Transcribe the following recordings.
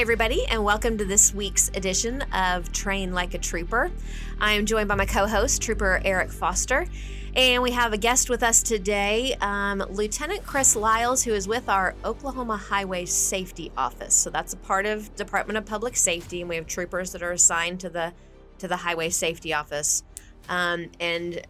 Hey everybody, and welcome to this week's edition of Train Like a Trooper. I am joined by my co-host, Trooper Eric Foster, and we have a guest with us today, Lieutenant Chris Lyles, who is with our Oklahoma Highway Safety Office. So that's a part of Department of Public Safety, and we have troopers that are assigned to the Highway Safety Office. And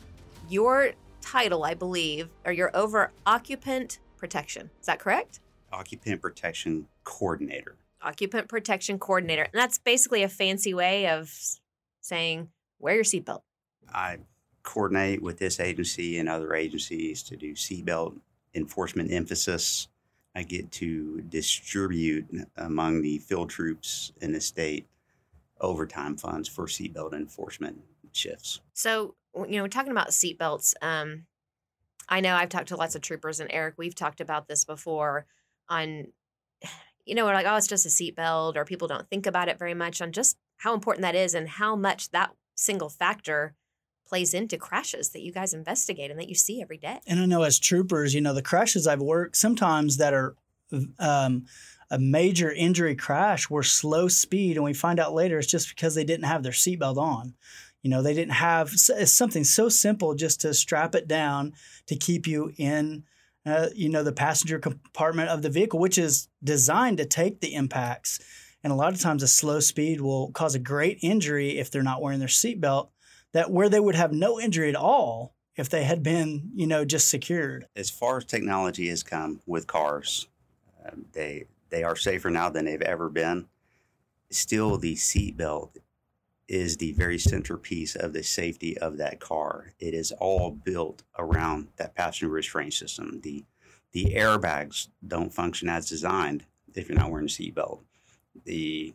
your title, I believe, or you're over Occupant Protection. Is that correct? Occupant Protection Coordinator. Occupant Protection Coordinator. And that's basically a fancy way of saying, wear your seatbelt. I coordinate with this agency and other agencies to do seatbelt enforcement emphasis. I get to distribute among the field troops in the state overtime funds for seatbelt enforcement shifts. So, talking about seatbelts, I know I've talked to lots of troopers, and Eric, we've talked about this before on... we're like, oh, it's just a seatbelt, or people don't think about it very much on just how important that is and how much that single factor plays into crashes that you guys investigate and that you see every day. And I know as troopers, the crashes I've worked sometimes that are a major injury crash were slow speed, and we find out later it's just because they didn't have their seatbelt on. They didn't have something so simple just to strap it down to keep you in the passenger compartment of the vehicle, which is designed to take the impacts. And a lot of times a slow speed will cause a great injury if they're not wearing their seatbelt, where they would have no injury at all if they had been, just secured. As far as technology has come with cars, they are safer now than they've ever been. Still, the seatbelt is the very centerpiece of the safety of that car. It is all built around that passenger restraint system. The airbags don't function as designed if you're not wearing a seatbelt. The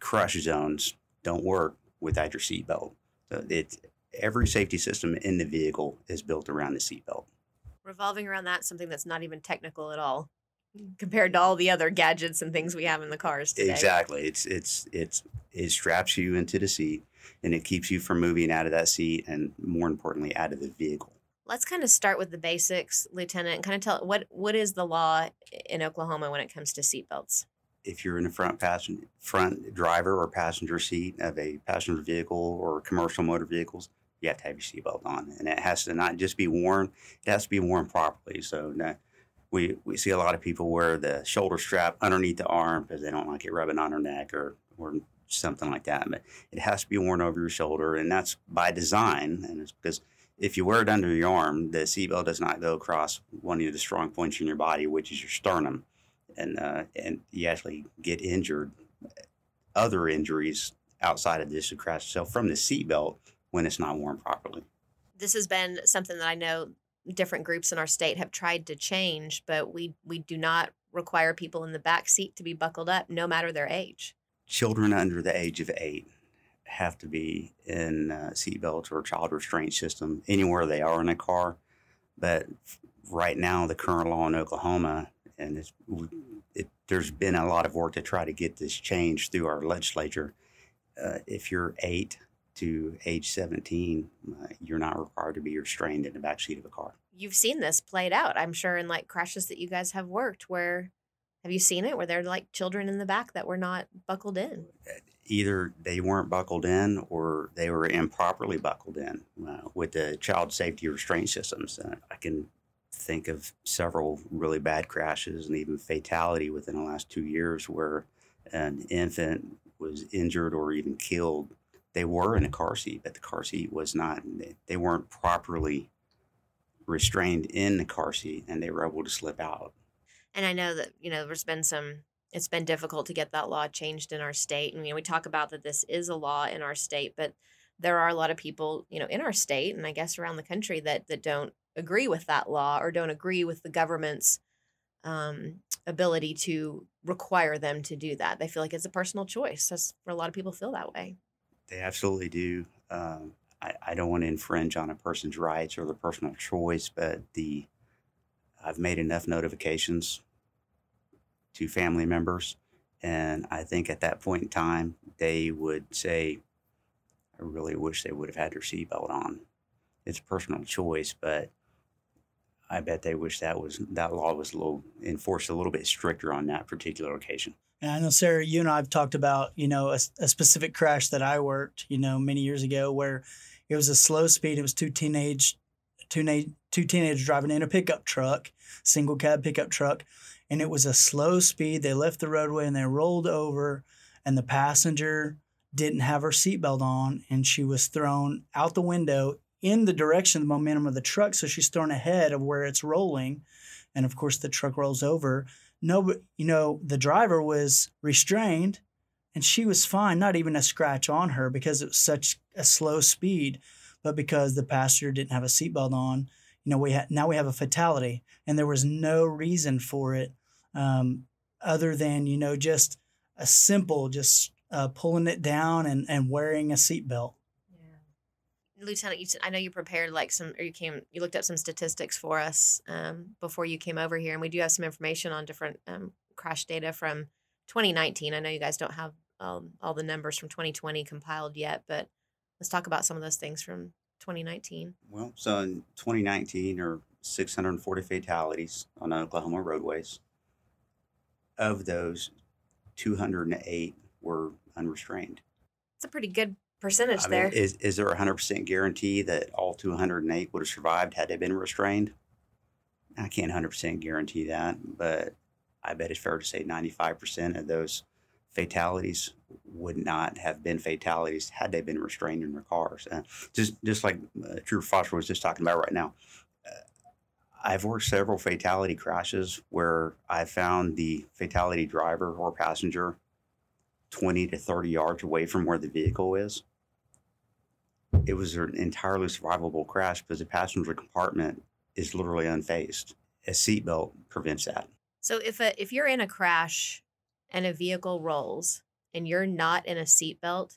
crush zones don't work without your seatbelt. So every safety system in the vehicle is built around the seatbelt. Revolving around that, something that's not even technical at all compared to all the other gadgets and things we have in the cars today. Exactly. It straps you into the seat, and it keeps you from moving out of that seat and, more importantly, out of the vehicle. Let's kind of start with the basics, Lieutenant, and kind of tell what is the law in Oklahoma when it comes to seatbelts? If you're in the front driver or passenger seat of a passenger vehicle or commercial motor vehicles, you have to have your seatbelt on. And it has to not just be worn, it has to be worn properly. So we see a lot of people wear the shoulder strap underneath the arm because they don't like it rubbing on their neck or something like that, but it has to be worn over your shoulder, and that's by design. And it's because if you wear it under your arm, the seatbelt does not go across one of the strong points in your body, which is your sternum, and you actually get injured, other injuries outside of this crash itself from the seatbelt when it's not worn properly. This has been something that I know different groups in our state have tried to change, but we do not require people in the back seat to be buckled up, no matter their age. Children under the age of 8 have to be in seatbelts or child restraint system anywhere they are in a car. But right now, the current law in Oklahoma, and there's been a lot of work to try to get this changed through our legislature. If you're 8 to age 17, you're not required to be restrained in the backseat of a car. You've seen this played out, I'm sure, in crashes that you guys have worked where... Have you seen it where there are children in the back that were not buckled in? Either they weren't buckled in or they were improperly buckled in with the child safety restraint systems. I can think of several really bad crashes and even fatality within the last 2 years where an infant was injured or even killed. They were in a car seat, but the car seat was not. They weren't properly restrained in the car seat, and they were able to slip out. And I know that, there's been it's been difficult to get that law changed in our state. And, we talk about that this is a law in our state, but there are a lot of people, in our state and I guess around the country that don't agree with that law or don't agree with the government's ability to require them to do that. They feel like it's a personal choice. That's where a lot of people feel that way. They absolutely do. I don't want to infringe on a person's rights or their personal choice, but I've made enough notifications to family members, and I think at that point in time, they would say, I really wish they would have had their seatbelt on. It's a personal choice, but I bet they wish that law was enforced a little bit stricter on that particular occasion. And I know, Sarah, you and I have talked about, you know, a specific crash that I worked, you know, many years ago where it was a slow speed. It was two teenagers driving in a pickup truck, single cab pickup truck. And it was a slow speed. They left the roadway and they rolled over, and the passenger didn't have her seatbelt on, and she was thrown out the window in the direction of the momentum of the truck. So she's thrown ahead of where it's rolling. And of course the truck rolls over. No, but, you know, the driver was restrained and she was fine. Not even a scratch on her because it was such a slow speed, but because the passenger didn't have a seatbelt on, you know, now we have a fatality, and there was no reason for it, other than, you know, just a simple, pulling it down and wearing a seatbelt. Yeah. Lieutenant, I know you prepared you looked up some statistics for us before you came over here, and we do have some information on different crash data from 2019. I know you guys don't have all the numbers from 2020 compiled yet, but let's talk about some of those things from 2019. Well, so in 2019, there were 640 fatalities on Oklahoma roadways. Of those, 208 were unrestrained. It's a pretty good percentage there. Is there a 100% guarantee that all 208 would have survived had they been restrained? I can't 100% guarantee that, but I bet it's fair to say 95% of those fatalities would not have been fatalities had they been restrained in their cars. Just like Trooper Foster was just talking about right now, I've worked several fatality crashes where I found the fatality driver or passenger 20 to 30 yards away from where the vehicle is. It was an entirely survivable crash because the passenger compartment is literally unfazed. A seatbelt prevents that. So if you're in a crash and a vehicle rolls and you're not in a seatbelt,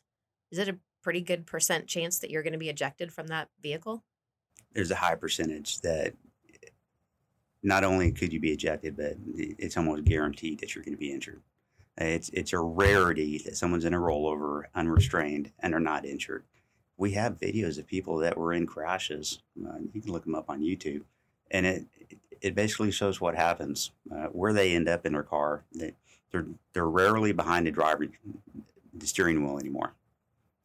is it a pretty good % chance that you're going to be ejected from that vehicle? There's a high percentage that not only could you be ejected, but it's almost guaranteed that you're going to be injured. It's a rarity that someone's in a rollover, unrestrained, and are not injured. We have videos of people that were in crashes. You can look them up on YouTube. And it basically shows what happens, where they end up in their car. They're rarely behind the steering wheel anymore.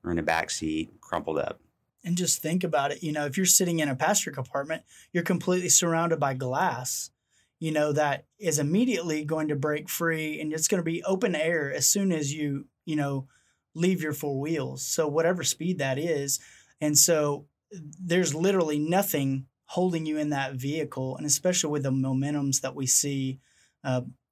They're in the back seat, crumpled up. And just think about it. You know, if you're sitting in a passenger compartment, you're completely surrounded by glass, you know, that is immediately going to break free, and it's going to be open air as soon as you, you know, leave your four wheels. So whatever speed that is. And so there's literally nothing holding you in that vehicle. And especially with the momentums that we see,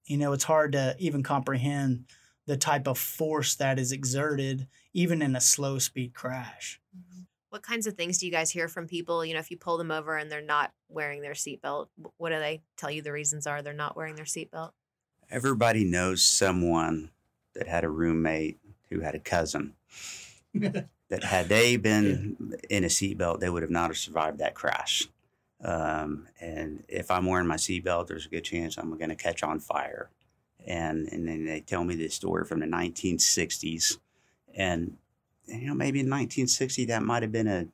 you know, it's hard to even comprehend the type of force that is exerted, even in a slow speed crash. Mm-hmm. What kinds of things do you guys hear from people? You know, if you pull them over and they're not wearing their seatbelt, what do they tell you the reasons are they're not wearing their seatbelt? Everybody knows someone that had a roommate who had a cousin that had they been in a seatbelt, they would have not have survived that crash. And if I'm wearing my seatbelt, there's a good chance I'm going to catch on fire. And then they tell me this story from the 1960s, and you know, maybe in 1960 that might have been an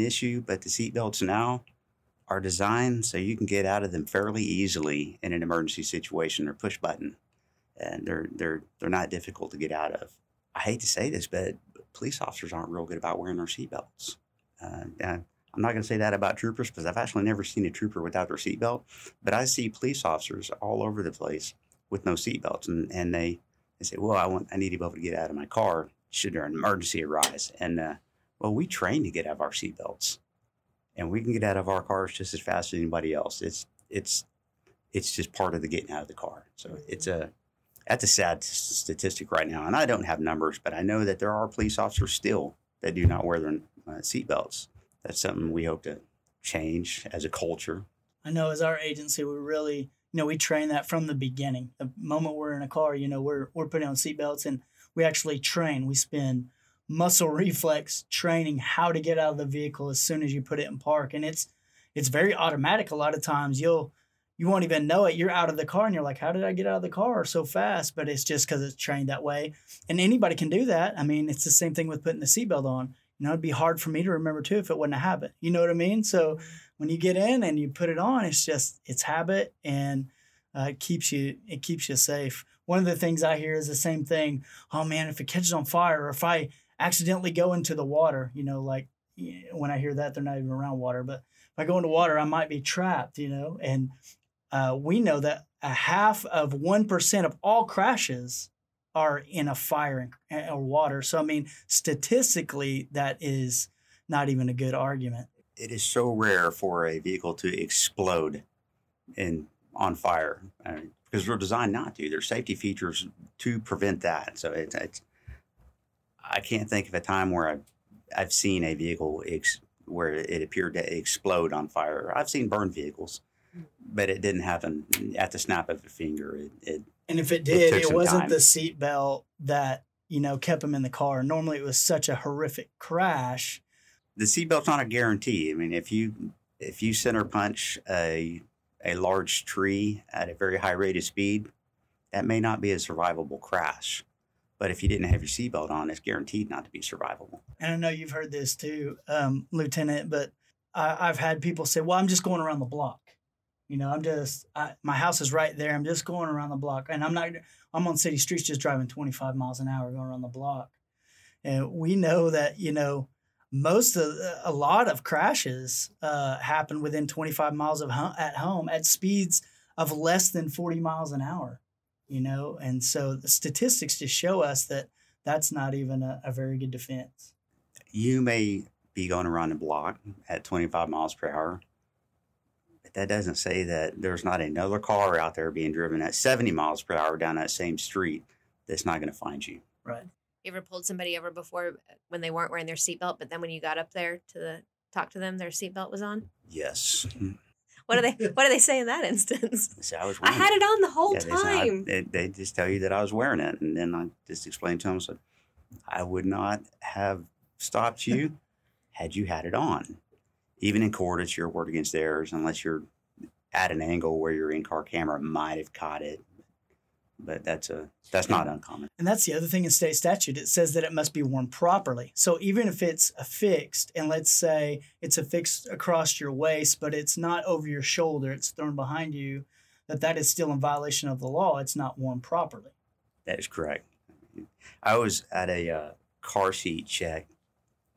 issue, but the seatbelts now are designed so you can get out of them fairly easily in an emergency situation or push button, and they're not difficult to get out of. I hate to say this, but police officers aren't real good about wearing their seatbelts. I'm not going to say that about troopers because I've actually never seen a trooper without their seatbelt, but I see police officers all over the place with no seatbelts, and they say, well, I need to be able to get out of my car should an emergency arise. And, well, we train to get out of our seatbelts, and we can get out of our cars just as fast as anybody else. It's just part of the getting out of the car. So that's a sad statistic right now. And I don't have numbers, but I know that there are police officers still that do not wear their seatbelts. That's something we hope to change as a culture. I know as our agency, we really, you know, we train that from the beginning. The moment we're in a car, you know, we're putting on seatbelts, and we actually train. We spend muscle reflex training how to get out of the vehicle as soon as you put it in park. And it's very automatic. A lot of times you won't even know it. You're out of the car and you're like, how did I get out of the car so fast? But it's just because it's trained that way. And anybody can do that. I mean, it's the same thing with putting the seatbelt on. You know, it'd be hard for me to remember too if it wasn't a habit. You know what I mean? So when you get in and you put it on, it's habit, and it keeps you safe. one of the things I hear is the same thing. Oh, man, if it catches on fire or if I accidentally go into the water, you know, like when I hear that, they're not even around water. But if I go into water, I might be trapped, you know. And we know that a half of 1% of all crashes are in a fire or water. So, I mean, statistically, that is not even a good argument. It is so rare for a vehicle to explode on fire because we're designed not to. There's safety features to prevent that. So it's I can't think of a time where I've seen a vehicle where it appeared to explode on fire. I've seen burned vehicles, but it didn't happen at the snap of a finger. And if it did, it wasn't the seatbelt that, you know, kept them in the car. Normally it was such a horrific crash. The seatbelt's not a guarantee. I mean, if you center punch a large tree at a very high rate of speed, that may not be a survivable crash. But if you didn't have your seatbelt on, it's guaranteed not to be survivable. And I know you've heard this too, Lieutenant, but I've had people say, well, I'm just going around the block. You know, my house is right there. I'm just going around the block. And I'm on city streets just driving 25 miles an hour going around the block. And we know that, you know, a lot of crashes happen within 25 miles of at home at speeds of less than 40 miles an hour. You know, and so the statistics just show us that that's not even a very good defense. You may be going around the block at 25 miles per hour, but that doesn't say that there's not another car out there being driven at 70 miles per hour down that same street that's not going to find you. Right. You ever pulled somebody over before when they weren't wearing their seatbelt, but then when you got up there to talk to them, their seatbelt was on? Yes. What do they say in that instance? So I had it on the whole time. They just tell you that I was wearing it, and then I just explained to them, so I would not have stopped you had you had it on. Even in court, it's your word against theirs, unless you're at an angle where your in-car camera might have caught it. But that's not uncommon. And that's the other thing in state statute. It says that it must be worn properly. So even if it's affixed, and let's say it's affixed across your waist, but it's not over your shoulder, it's thrown behind you, that is still in violation of the law. It's not worn properly. That is correct. I was at a car seat check.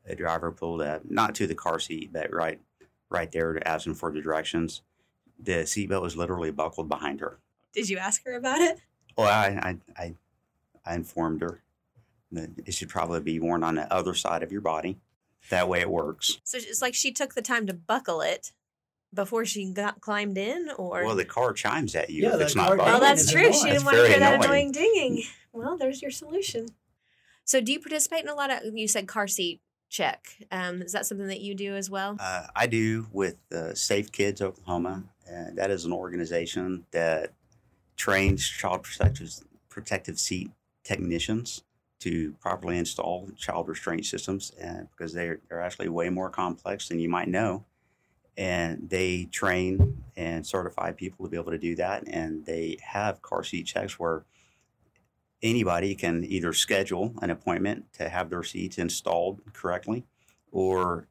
A driver pulled up, not to the car seat, but right there to ask him for the directions. The seatbelt was literally buckled behind her. Did you ask her about it? Well, I informed her that it should probably be worn on the other side of your body. That way it works. So it's like she took the time to buckle it before she climbed in, or? Well, the car chimes at you if it's not buckled. Well, that's true. She didn't want to hear that annoying dinging. Well, there's your solution. So do you participate in a lot of, you said car seat check. Is that something that you do as well? I do with Safe Kids Oklahoma. That is an organization that trains child protective seat technicians to properly install child restraint systems, because they're actually way more complex than you might know. And they train and certify people to be able to do that. And they have car seat checks where anybody can either schedule an appointment to have their seats installed correctly, or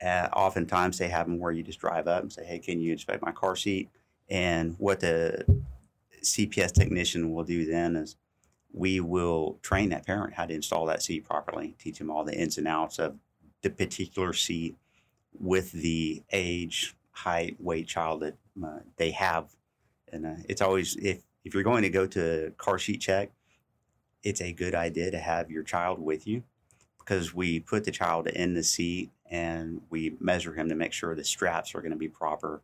oftentimes they have them where you just drive up and say, hey, can you inspect my car seat? And what the CPS technician will do then is we will train that parent how to install that seat properly, teach them all the ins and outs of the particular seat with the age, height, weight, child that they have. And it's always, if you're going to go to a car seat check, it's a good idea to have your child with you, because we put the child in the seat and we measure him to make sure the straps are going to be proper.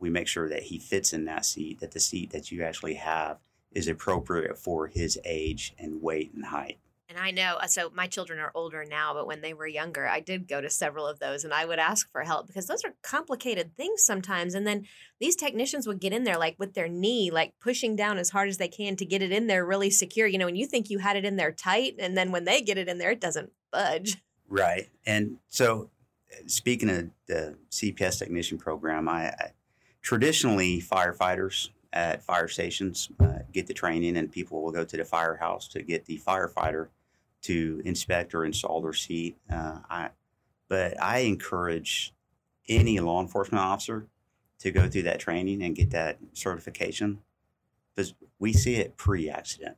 We make sure that he fits in that seat, that the seat that you actually have is appropriate for his age and weight and height. And I know, so my children are older now, but when they were younger, I did go to several of those, and I would ask for help because those are complicated things sometimes. And then these technicians would get in there like with their knee, like pushing down as hard as they can to get it in there really secure, you know, and you think you had it in there tight, and then when they get it in there, it doesn't budge. Right. And so, speaking of the CPS technician program, I traditionally firefighters at fire stations get the training, and people will go to the firehouse to get the firefighter to inspect or install their seat. But I encourage any law enforcement officer to go through that training and get that certification, Because we see it pre-accident.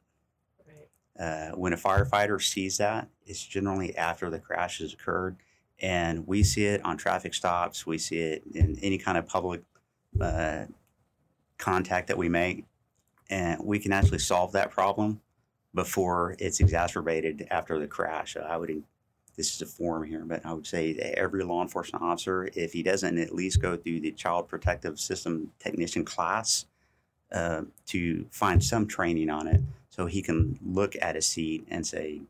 Right. When a firefighter sees that, it's generally after the crash has occurred. And we see it on traffic stops. We see it in any kind of public contact that we make. And we can actually solve that problem before it's exacerbated after the crash. This is a forum here, but I would say that every law enforcement officer, if he doesn't at least go through the Child Protective System Technician class to find some training on it, so he can look at a seat and say,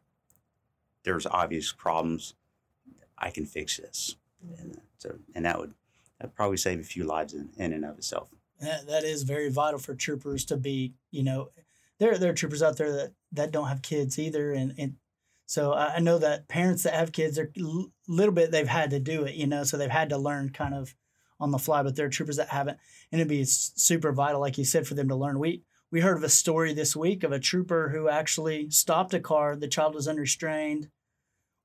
there's obvious problems. I can fix this. And that'd probably save a few lives in and of itself. That is very vital for troopers to be, there are troopers out there that don't have kids either. And so I know that parents that have kids, they've had to do it, so they've had to learn kind of on the fly, but there are troopers that haven't. And it'd be super vital, like you said, for them to learn. We heard of a story this week of a trooper who actually stopped a car. The child was unrestrained,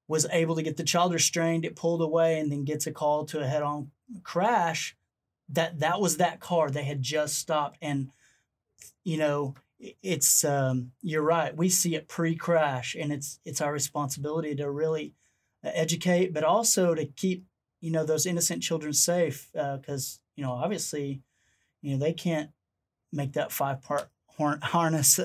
was able to get the child restrained. It pulled away and then gets a call to a head-on crash. That was that car. They had just stopped. And, it's you're right. We see it pre-crash, and it's our responsibility to really educate, but also to keep, those innocent children safe, because, obviously, they can't make that 5-part harness,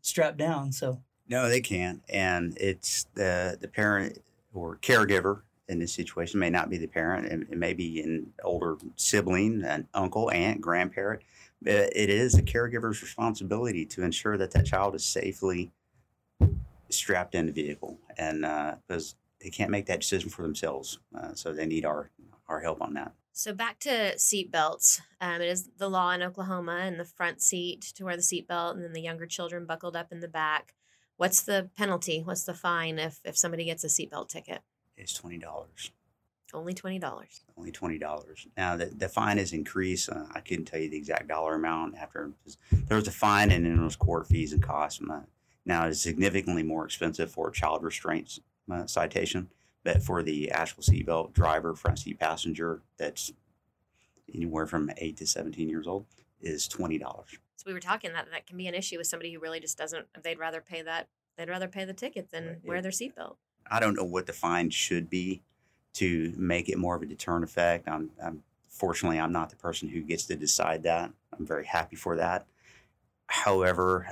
strapped down. So. No, they can't. And it's the parent or caregiver in this situation. It may not be the parent. It may be an older sibling, an uncle, aunt, grandparent. It is the caregiver's responsibility to ensure that child is safely strapped in the vehicle. And because they can't make that decision for themselves. So they need our help on that. So back to seat belts. It is the law in Oklahoma in the front seat to wear the seat belt, and then the younger children buckled up in the back. What's the penalty? What's the fine if somebody gets a seatbelt ticket? It's $20. Only $20? Only $20. Now, the fine is increased. I couldn't tell you the exact dollar amount after. There was a fine, and then there was court fees and costs. Now, it's significantly more expensive for a child restraint citation, but for the actual seatbelt driver, front seat passenger, that's anywhere from 8 to 17 years old, is $20. So we were talking that can be an issue with somebody who really just doesn't. They'd rather pay the ticket than wear their seatbelt. I don't know what the fine should be to make it more of a deterrent effect. Fortunately, I'm not the person who gets to decide that. I'm very happy for that. However,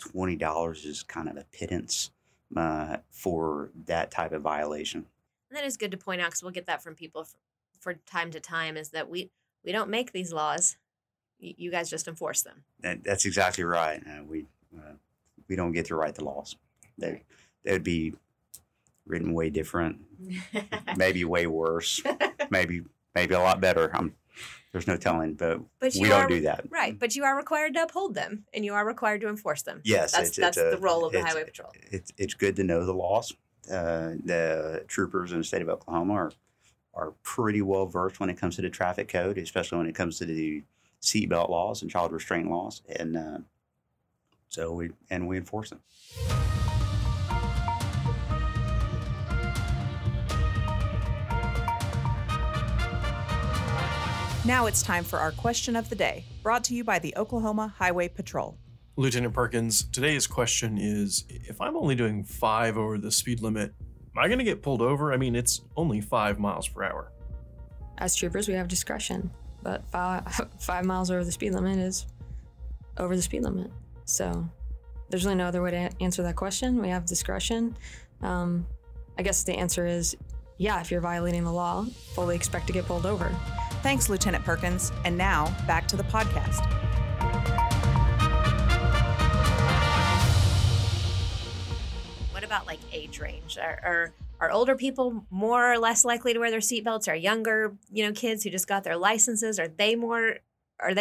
$20 is kind of a pittance for that type of violation. And that is good to point out, because we'll get that from people for time to time. Is that we don't make these laws. You guys just enforce them. That's exactly right. We don't get to write the laws. They would be written way different, maybe way worse, maybe a lot better. There's no telling, but we don't do that. Right, but you are required to uphold them, and you are required to enforce them. Yes. That's the role of the Highway Patrol. It's good to know the laws. The troopers in the state of Oklahoma are pretty well versed when it comes to the traffic code, especially when it comes to the seatbelt laws and child restraint laws, and so we enforce them. Now it's time for our question of the day, brought to you by the Oklahoma Highway Patrol. Lieutenant Perkins, today's question is, if I'm only doing 5 over the speed limit, am I going to get pulled over? I mean, it's only 5 miles per hour. As troopers, we have discretion. But 5 miles over the speed limit is over the speed limit. So there's really no other way to answer that question. We have discretion. I guess the answer is, if you're violating the law, fully expect to get pulled over. Thanks, Lieutenant Perkins. And now back to the podcast. What about age range? Are older people more or less likely to wear their seatbelts? Are younger, kids who just got their licenses, are they more apt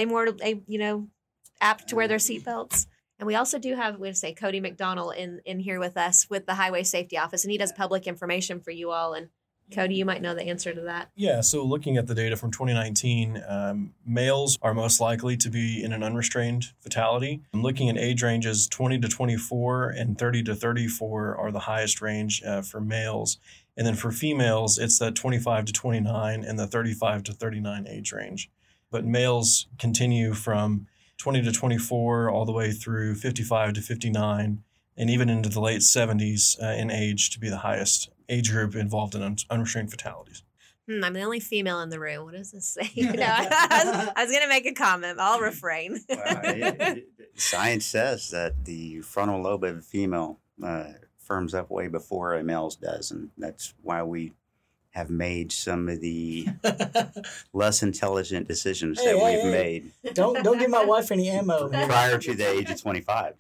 to wear their seatbelts? And we also have Cody McDonald in here with us with the Highway Safety Office, and he does public information for you all. And Cody, you might know the answer to that. Yeah. So looking at the data from 2019, males are most likely to be in an unrestrained fatality. And looking at age ranges, 20 to 24 and 30 to 34 are the highest range for males. And then for females, it's the 25 to 29 and the 35 to 39 age range. But males continue from 20 to 24 all the way through 55 to 59, and even into the late 70s in age to be the highest age group involved in unrestrained fatalities. I'm the only female in the room. What does this say? No, I was going to make a comment, but I'll refrain. Science says that the frontal lobe of a female firms up way before a male's does, and that's why we have made some of the less intelligent decisions that we've made. Don't give my wife any ammo. Prior to the age of 25.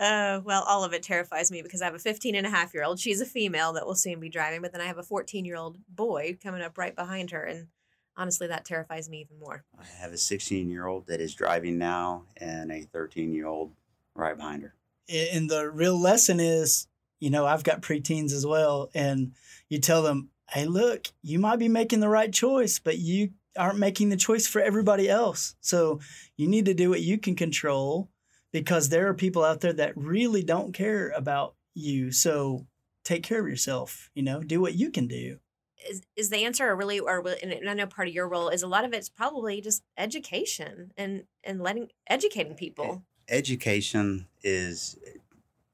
Well, all of it terrifies me because I have a 15-and-a-half-year-old. She's a female that will soon be driving, but then I have a 14-year-old boy coming up right behind her, and honestly, that terrifies me even more. I have a 16-year-old that is driving now and a 13-year-old right behind her. And the real lesson is, you know, I've got preteens as well, and you tell them, hey, look, you might be making the right choice, but you aren't making the choice for everybody else. So you need to do what you can control, because there are people out there that really don't care about you. So take care of yourself, you know, do what you can do. Is the answer and I know part of your role is a lot of it's probably just education and educating people. Education is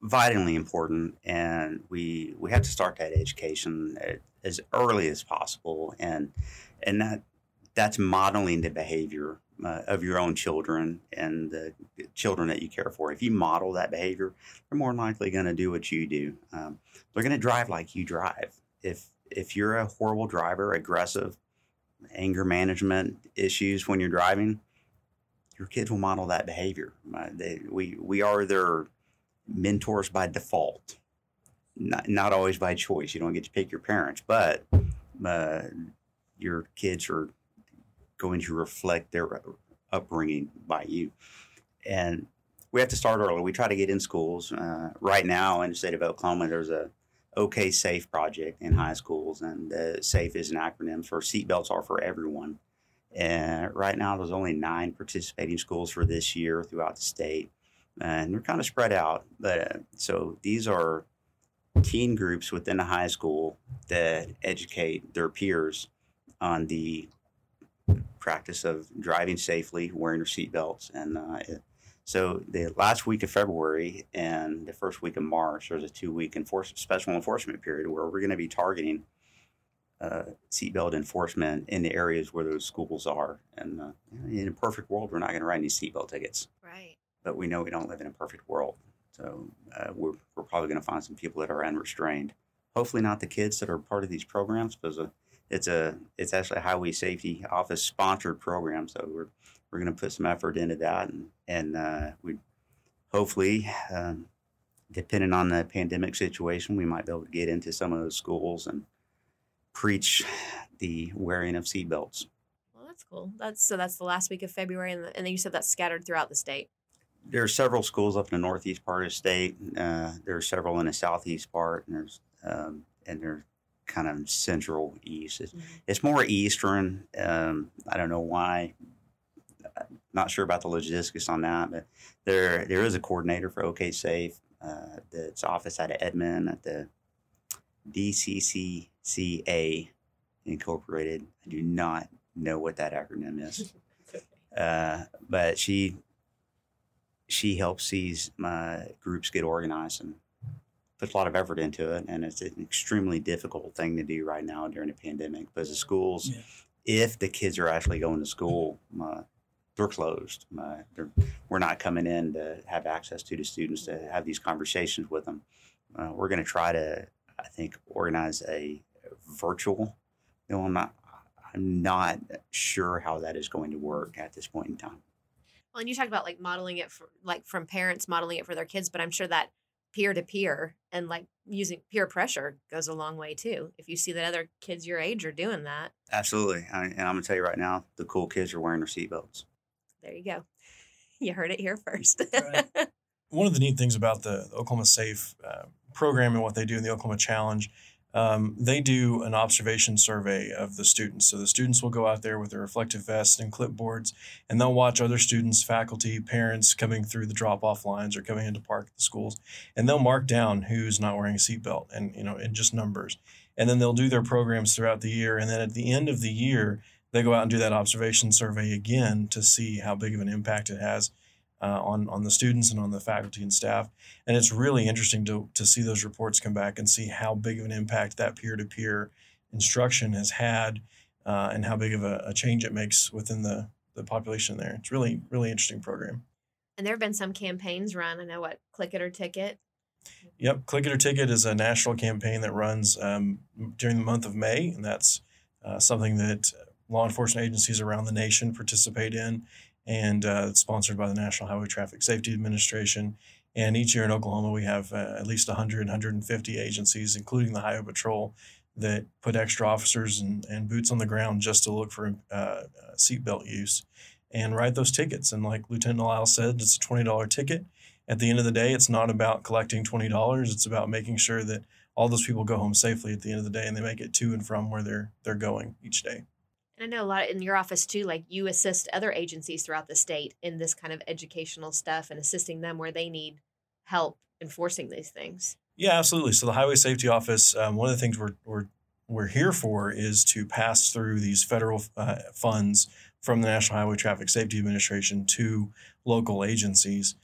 vitally important, and we have to start that education as early as possible. And that's modeling the behavior of your own children and the children that you care for. If you model that behavior, they're more likely going to do what you do. They're going to drive like you drive. If you're a horrible driver, aggressive, anger management issues when you're driving, your kids will model that behavior. We are their mentors by default, not always by choice. You don't get to pick your parents, but your kids are going to reflect their upbringing by you. And we have to start early. We try to get in schools. Right now in the state of Oklahoma, there's a OK Safe project in high schools, and SAFE is an acronym for Seatbelts Are For Everyone. And right now there's only 9 participating schools for this year throughout the state. And they're kind of spread out. But so these are teen groups within the high school that educate their peers on the practice of driving safely, wearing your seatbelts. And so the last week of February and the first week of March, there's a 2-week special enforcement period where we're going to be targeting seatbelt enforcement in the areas where those schools are. And in a perfect world, we're not going to write any seatbelt tickets. Right. But we know we don't live in a perfect world. So we're probably going to find some people that are unrestrained. Hopefully not the kids that are part of these programs, because it's actually a Highway Safety Office sponsored program, so we're going to put some effort into that, and we hopefully, depending on the pandemic situation, we might be able to get into some of those schools and preach the wearing of seatbelts. Well, that's cool. That's the last week of February, and then you said that's scattered throughout the state. There are several schools up in the northeast part of the state. There are several in the southeast part, and there's kind of central east. It's more eastern. I don't know why. I'm not sure about the logistics on that, but there is a coordinator for OK Safe. That's office out of Edmond at the DCCCA Incorporated. I do not know what that acronym is. But she helps these groups get organized and puts a lot of effort into it, and it's an extremely difficult thing to do right now during the pandemic, because the schools, if the kids are actually going to school, they're closed. We're not coming in to have access to the students to have these conversations with them. We're going to try to, I think, organize a virtual. You know, I'm not sure how that is going to work at this point in time. Well, and you talked about modeling it for, from parents modeling it for their kids, but I'm sure that peer-to-peer and using peer pressure goes a long way too. If you see that other kids your age are doing that. Absolutely. And I'm going to tell you right now, the cool kids are wearing their seatbelts. There you go. You heard it here first. Right. One of the neat things about the Oklahoma Safe program and what they do in the Oklahoma Challenge, they do an observation survey of the students. So the students will go out there with their reflective vests and clipboards, and they'll watch other students, faculty, parents coming through the drop-off lines or coming into park at the schools, and they'll mark down who's not wearing a seatbelt and, in just numbers. And then they'll do their programs throughout the year. And then at the end of the year, they go out and do that observation survey again to see how big of an impact it has on the students and on the faculty and staff. And it's really interesting to see those reports come back and see how big of an impact that peer-to-peer instruction has had and how big of a change it makes within the population there. It's really, really interesting program. And there have been some campaigns run. I know what, Click It or Ticket. Yep. Click It or Ticket is a national campaign that runs during the month of May. And that's something that law enforcement agencies around the nation participate in. And it's sponsored by the National Highway Traffic Safety Administration. And each year in Oklahoma, we have at least 100, 150 agencies, including the Highway Patrol, that put extra officers and boots on the ground just to look for seatbelt use and write those tickets. And like Lieutenant Lyles said, it's a $20 ticket. At the end of the day, it's not about collecting $20. It's about making sure that all those people go home safely at the end of the day and they make it to and from where they're going each day. And I know a lot in your office too, like you assist other agencies throughout the state in this kind of educational stuff and assisting them where they need help enforcing these things. Yeah, absolutely. So the Highway Safety Office, one of the things we're here for is to pass through these federal funds from the National Highway Traffic Safety Administration to local agencies,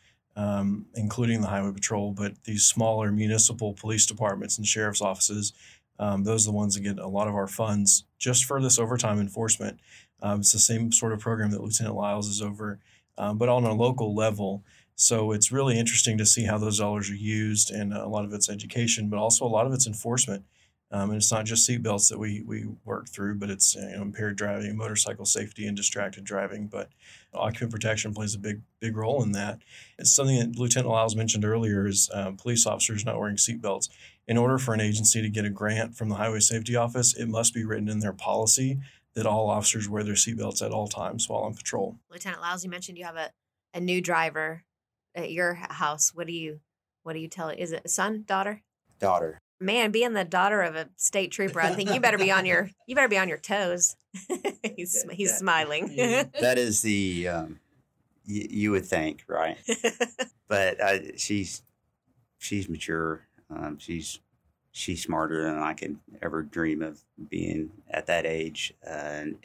including the Highway Patrol, but these smaller municipal police departments and sheriff's offices. Those are the ones that get a lot of our funds just for this overtime enforcement. It's the same sort of program that Lieutenant Lyles is over, but on a local level. So it's really interesting to see how those dollars are used, and a lot of it's education, but also a lot of it's enforcement. And it's not just seatbelts that we work through, but it's impaired driving, motorcycle safety, and distracted driving. But occupant protection plays a big role in that. It's something that Lieutenant Lyles mentioned earlier is police officers not wearing seatbelts. In order for an agency to get a grant from the Highway Safety Office, it must be written in their policy that all officers wear their seatbelts at all times while on patrol. Lieutenant Lyles, you mentioned you have a new driver at your house. What do you tell? Is it a son, daughter? Daughter. Man, being the daughter of a state trooper, I think you better be on your toes. He's smiling. That is the you would think, right? But she's mature. She's smarter than I could ever dream of being at that age, and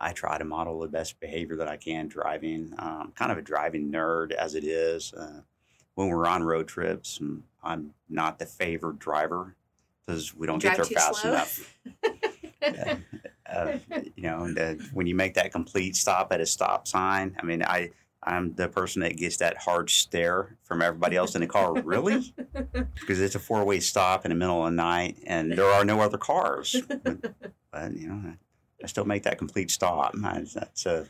I try to model the best behavior that I can driving. Kind of a driving nerd as it is. When we're on road trips, I'm not the favored driver because we don't get there fast enough. When you make that complete stop at a stop sign, I mean, I'm the person that gets that hard stare from everybody else in the car. Really? Because it's a four-way stop in the middle of the night, and there are no other cars. But I still make that complete stop. So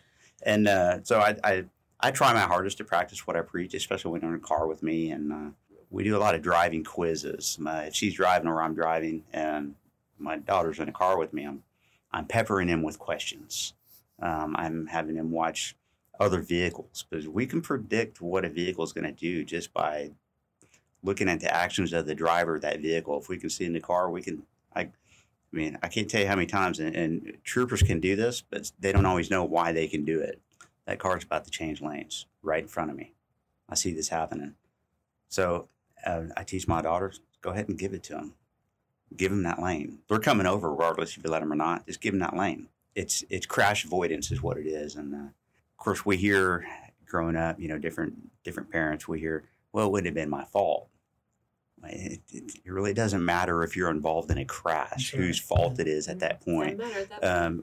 I try my hardest to practice what I preach, especially when you're in a car with me. And we do a lot of driving quizzes. If she's driving or I'm driving and my daughter's in a car with me, I'm peppering him with questions. I'm having him watch other vehicles because we can predict what a vehicle is going to do just by looking at the actions of the driver of that vehicle. If we can see in the car, we can – I can't tell you how many times, and troopers can do this, but they don't always know why they can do it. That car's about to change lanes right in front of me. I see this happening. So I teach my daughters, go ahead and give it to them. Give them that lane. They're coming over regardless if you let them or not. Just give them that lane. It's crash avoidance is what it is. And, of course, we hear growing up, different parents, we hear, well, it wouldn't have been my fault. It really doesn't matter if you're involved in a crash, sure, whose fault it is at that point.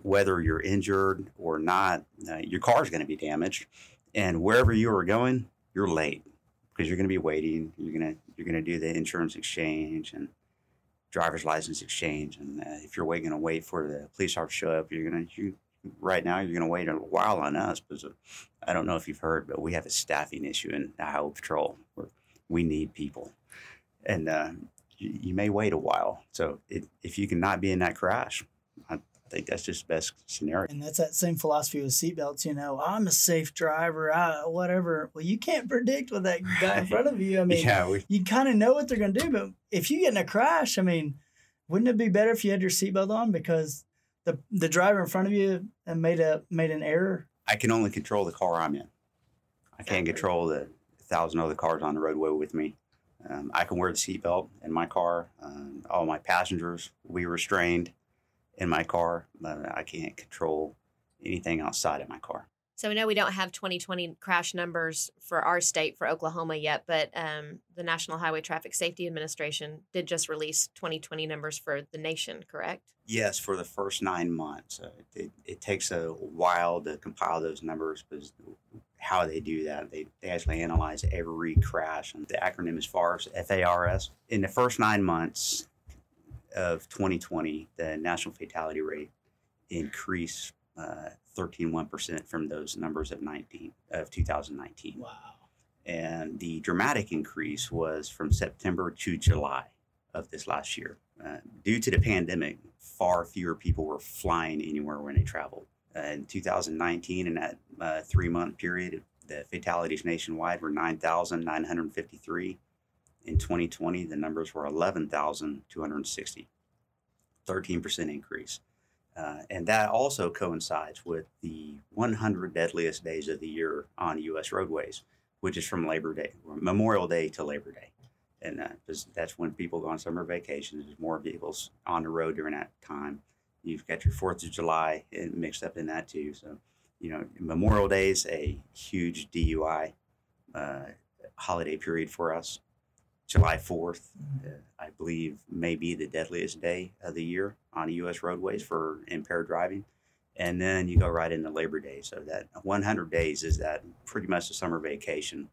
Whether you're injured or not, your car's going to be damaged, and wherever you are going, you're late because you're going to be waiting. You're going to do the insurance exchange and driver's license exchange, and if you're going to wait for the police officer to show up, you're going to wait a while on us because I don't know if you've heard, but we have a staffing issue in the Highway Patrol where we need people. And you may wait a while. So if you cannot be in that crash, I think that's just the best scenario. And that's that same philosophy with seatbelts. I'm a safe driver, whatever. Well, you can't predict what that guy in front of you. You kind of know what they're going to do. But if you get in a crash, wouldn't it be better if you had your seatbelt on because the driver in front of you made an error? I can only control the car I'm in. I can't control the 1,000 other cars on the roadway with me. I can wear the seatbelt in my car. All my passengers will be restrained in my car, but I can't control anything outside of my car. So we know we don't have 2020 crash numbers for our state, for Oklahoma yet, but the National Highway Traffic Safety Administration did just release 2020 numbers for the nation, correct? Yes, for the first 9 months. It takes a while to compile those numbers, because how they do that, they actually analyze every crash. And the acronym is FARS, F-A-R-S. In the first 9 months of 2020, the national fatality rate increased 13.1% from those numbers of 2019. Wow. And the dramatic increase was from September to July of this last year. Due to the pandemic, far fewer people were flying anywhere when they traveled. In 2019, in that 3-month period, the fatalities nationwide were 9,953. In 2020, the numbers were 11,260, 13% increase. And that also coincides with the 100 deadliest days of the year on U.S. roadways, which is from Labor Day, or Memorial Day to Labor Day. And that's when people go on summer vacations. There's more vehicles on the road during that time. You've got your 4th of July mixed up in that too. So, Memorial Day is a huge DUI holiday period for us. July 4th, I believe, may be the deadliest day of the year on U.S. roadways for impaired driving. And then you go right into Labor Day. So that 100 days is that pretty much the summer vacation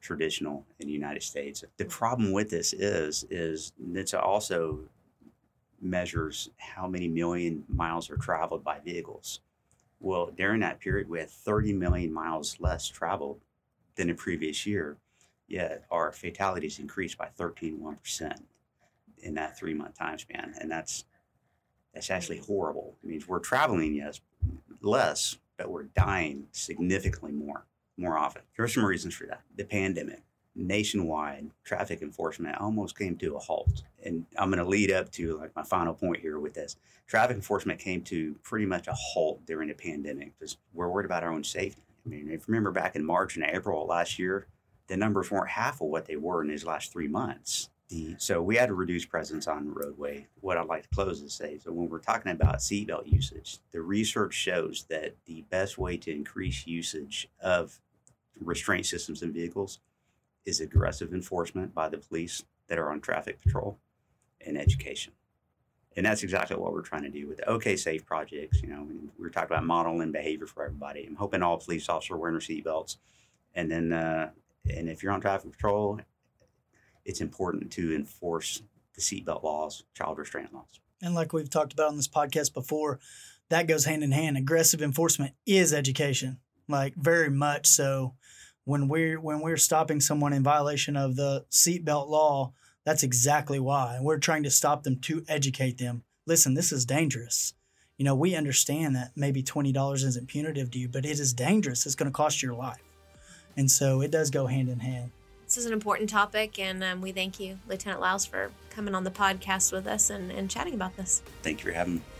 traditional in the United States. The problem with this is it also measures how many million miles are traveled by vehicles. Well, during that period, we had 30 million miles less traveled than the previous year. Yet our fatalities increased by 13.1% in that 3-month time span. And that's actually horrible. It means we're traveling, yes, less, but we're dying significantly more often. There are some reasons for that. The pandemic. Nationwide traffic enforcement almost came to a halt. And I'm going to lead up to my final point here with this. Traffic enforcement came to pretty much a halt during the pandemic because we're worried about our own safety. I mean, if you remember back in March and April last year, the numbers weren't half of what they were in these last 3 months. So we had a reduced presence on the roadway. What I'd like to close is say, so when we're talking about seatbelt usage, the research shows that the best way to increase usage of restraint systems in vehicles is aggressive enforcement by the police that are on traffic patrol and education. And that's exactly what we're trying to do with the OK Safe projects. We're talking about modeling behavior for everybody. I'm hoping all police officers are wearing their seatbelts. And then, and if you're on traffic patrol, it's important to enforce the seatbelt laws, child restraint laws. And like we've talked about on this podcast before, that goes hand in hand. Aggressive enforcement is education, like very much so. When we're stopping someone in violation of the seatbelt law, that's exactly why. And we're trying to stop them to educate them. Listen, this is dangerous. We understand that maybe $20 isn't punitive to you, but it is dangerous. It's going to cost you your life. And so it does go hand in hand. This is an important topic, and we thank you, Lieutenant Lyles, for coming on the podcast with us and chatting about this. Thank you for having me.